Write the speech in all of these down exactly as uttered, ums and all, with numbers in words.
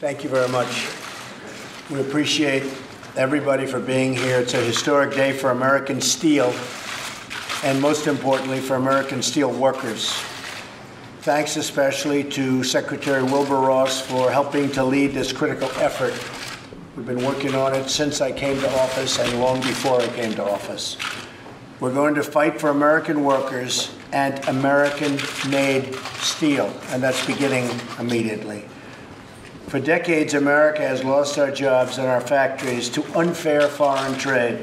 Thank you very much. We appreciate everybody for being here. It's a historic day for American steel, and most importantly, for American steel workers. Thanks especially to Secretary Wilbur Ross for helping to lead this critical effort. We've been working on it since I came to office and long before I came to office. We're going to fight for American workers and American-made steel, and that's beginning immediately. For decades, America has lost our jobs and our factories to unfair foreign trade,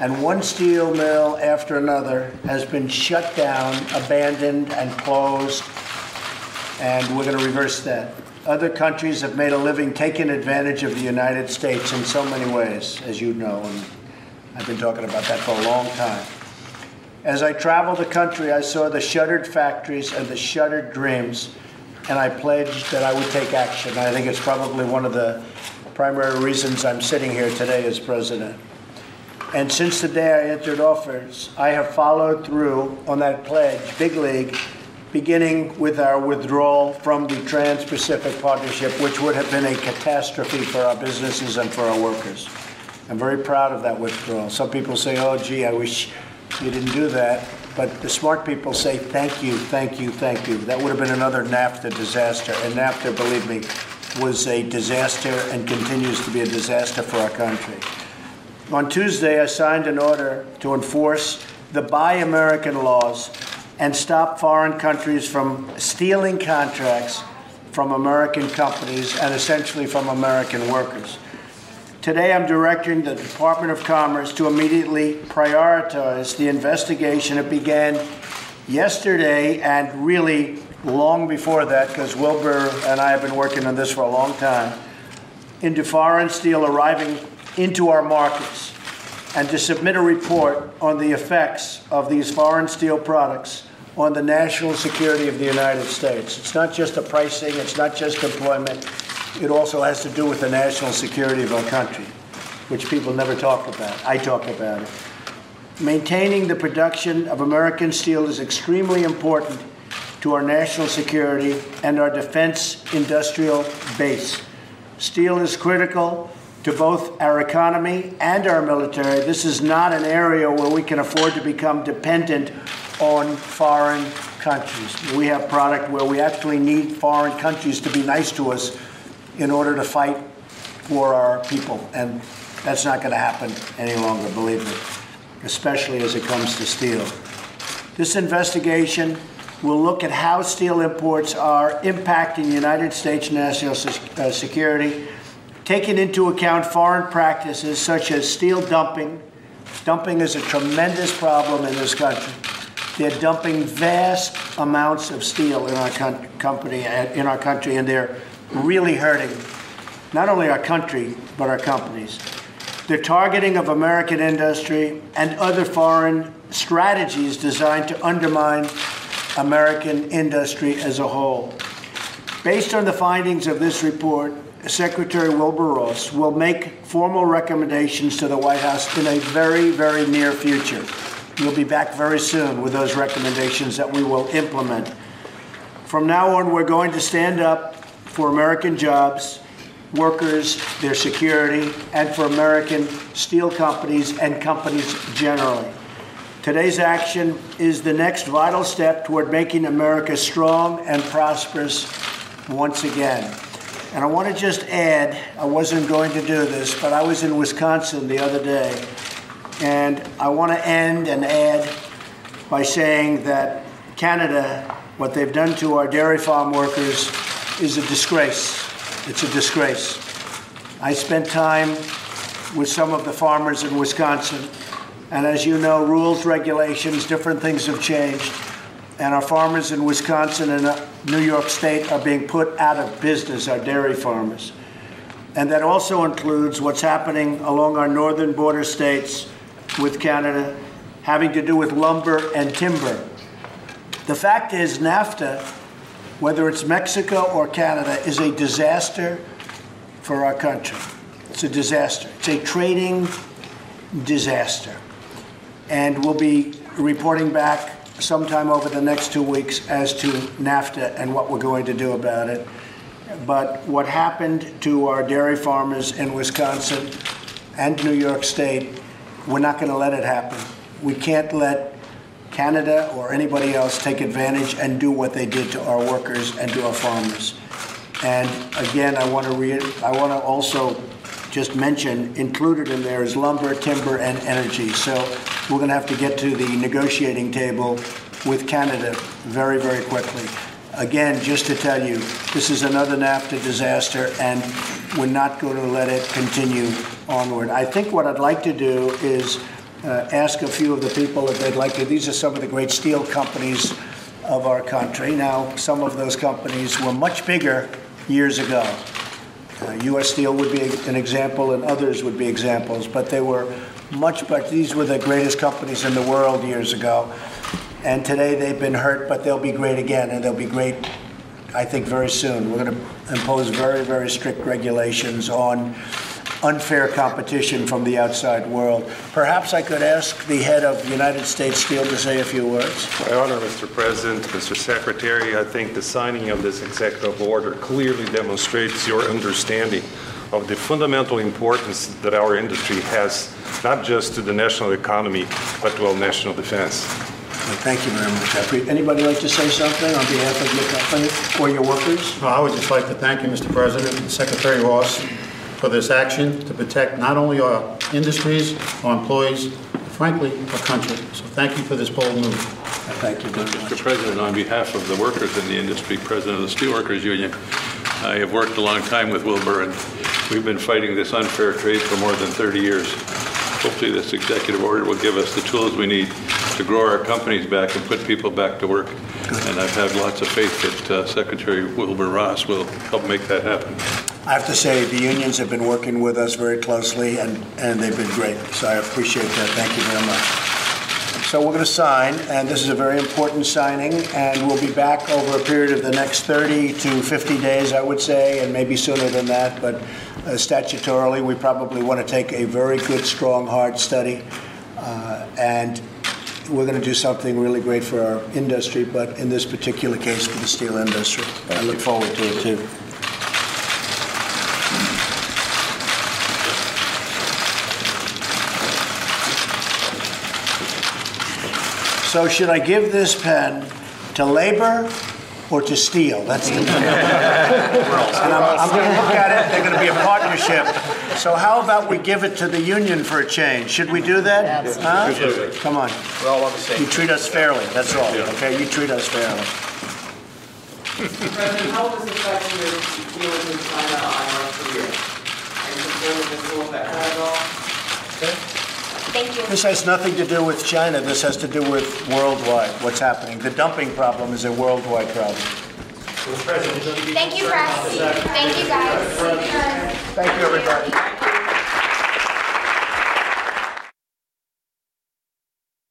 and one steel mill after another has been shut down, abandoned, and closed, and we're going to reverse that. Other countries have made a living taking advantage of the United States in so many ways, as you know, and I've been talking about that for a long time. As I traveled the country, I saw the shuttered factories and the shuttered dreams, and I pledged that I would take action. I think it's probably one of the primary reasons I'm sitting here today as president. And since the day I entered office, I have followed through on that pledge, big league, beginning with our withdrawal from the Trans-Pacific Partnership, which would have been a catastrophe for our businesses and for our workers. I'm very proud of that withdrawal. Some people say, oh, gee, I wish you didn't do that. But the smart people say, thank you, thank you, thank you. That would have been another NAFTA disaster. And NAFTA, believe me, was a disaster and continues to be a disaster for our country. On Tuesday, I signed an order to enforce the Buy American laws and stop foreign countries from stealing contracts from American companies and essentially from American workers. Today, I'm directing the Department of Commerce to immediately prioritize the investigation. It began yesterday and really long before that, because Wilbur and I have been working on this for a long time, into foreign steel arriving into our markets, and to submit a report on the effects of these foreign steel products on the national security of the United States. It's not just the pricing, it's not just employment, it also has to do with the national security of our country, which people never talk about. I talk about it. Maintaining the production of American steel is extremely important to our national security and our defense industrial base. Steel is critical to both our economy and our military. This is not an area where we can afford to become dependent on foreign countries. We have product where we actually need foreign countries to be nice to us in order to fight for our people. And that's not going to happen any longer, believe me, especially as it comes to steel. This investigation will look at how steel imports are impacting United States national security, taking into account foreign practices such as steel dumping. Dumping is a tremendous problem in this country. They're dumping vast amounts of steel in our co company, in our country, and they're really hurting not only our country, but our companies. The targeting of American industry and other foreign strategies designed to undermine American industry as a whole. Based on the findings of this report, Secretary Wilbur Ross will make formal recommendations to the White House in a very, very near future. We'll be back very soon with those recommendations that we will implement. From now on, we're going to stand up for American jobs, workers, their security, and for American steel companies and companies generally. Today's action is the next vital step toward making America strong and prosperous once again. And I want to just add, I wasn't going to do this, but I was in Wisconsin the other day. And I want to end and add by saying that Canada, what they've done to our dairy farm workers is a disgrace. It's a disgrace. I spent time with some of the farmers in Wisconsin. And as you know, rules, regulations, different things have changed. And our farmers in Wisconsin and New York State are being put out of business, our dairy farmers. And that also includes what's happening along our northern border states with Canada, having to do with lumber and timber. The fact is, NAFTA, whether it's Mexico or Canada, is a disaster for our country. It's a disaster. It's a trading disaster. And we'll be reporting back sometime over the next two weeks as to NAFTA and what we're going to do about it. But what happened to our dairy farmers in Wisconsin and New York State, we're not going to let it happen. We can't let Canada or anybody else take advantage and do what they did to our workers and to our farmers. And again, I want to re I want to also just mention, included in there is lumber, timber, and energy. So we're going to have to get to the negotiating table with Canada very, very quickly. Again, just to tell you, this is another NAFTA disaster, and we're not going to let it continue onward. I think what I'd like to do is uh, ask a few of the people if they'd like to. These are some of the great steel companies of our country. Now, some of those companies were much bigger years ago. Uh, U S Steel would be an example, and others would be examples, but they were much, but these were the greatest companies in the world years ago. And today they've been hurt, but they'll be great again, and they'll be great, I think, very soon. We're going to impose very, very strict regulations on unfair competition from the outside world. Perhaps I could ask the head of United States Steel to say a few words. My honor, Mister President, Mister Secretary, I think the signing of this executive order clearly demonstrates your understanding of the fundamental importance that our industry has, not just to the national economy, but to our national defense. Thank you very much. Anybody like to say something on behalf of your company or your workers? Well, I would just like to thank you, Mister President, and Secretary Ross, for this action to protect not only our industries, our employees, but frankly, our country. So thank you for this bold move. Thank you very much. Mister President, on behalf of the workers in the industry, President of the Steelworkers Union, I have worked a long time with Wilbur, and we've been fighting this unfair trade for more than thirty years. Hopefully this executive order will give us the tools we need to grow our companies back and put people back to work. And I've had lots of faith that uh, Secretary Wilbur Ross will help make that happen. I have to say the unions have been working with us very closely, and, and they've been great. So I appreciate that. Thank you very much. So we're going to sign, and this is a very important signing, and we'll be back over a period of the next thirty to fifty days, I would say, and maybe sooner than that. But uh, statutorily, we probably want to take a very good, strong, hard study, uh, and we're going to do something really great for our industry, but in this particular case, for the steel industry. I look forward to it, too. So should I give this pen to labor or to steel? That's the And I'm, I'm going to look at it. They're going to be a partnership. So how about we give it to the union for a change? Should we do that? Absolutely. Huh? Come on. We're all on the same. You treat us fairly. That's all. Okay. You treat us fairly. Mister President, how does it affect your dealings with China on North Korea? Are you concerned with this rule that at all? Okay. Thank you. This has nothing to do with China. This has to do with worldwide, what's happening. The dumping problem is a worldwide problem. Thank you, press. Thank you, guys. Thank you, everybody.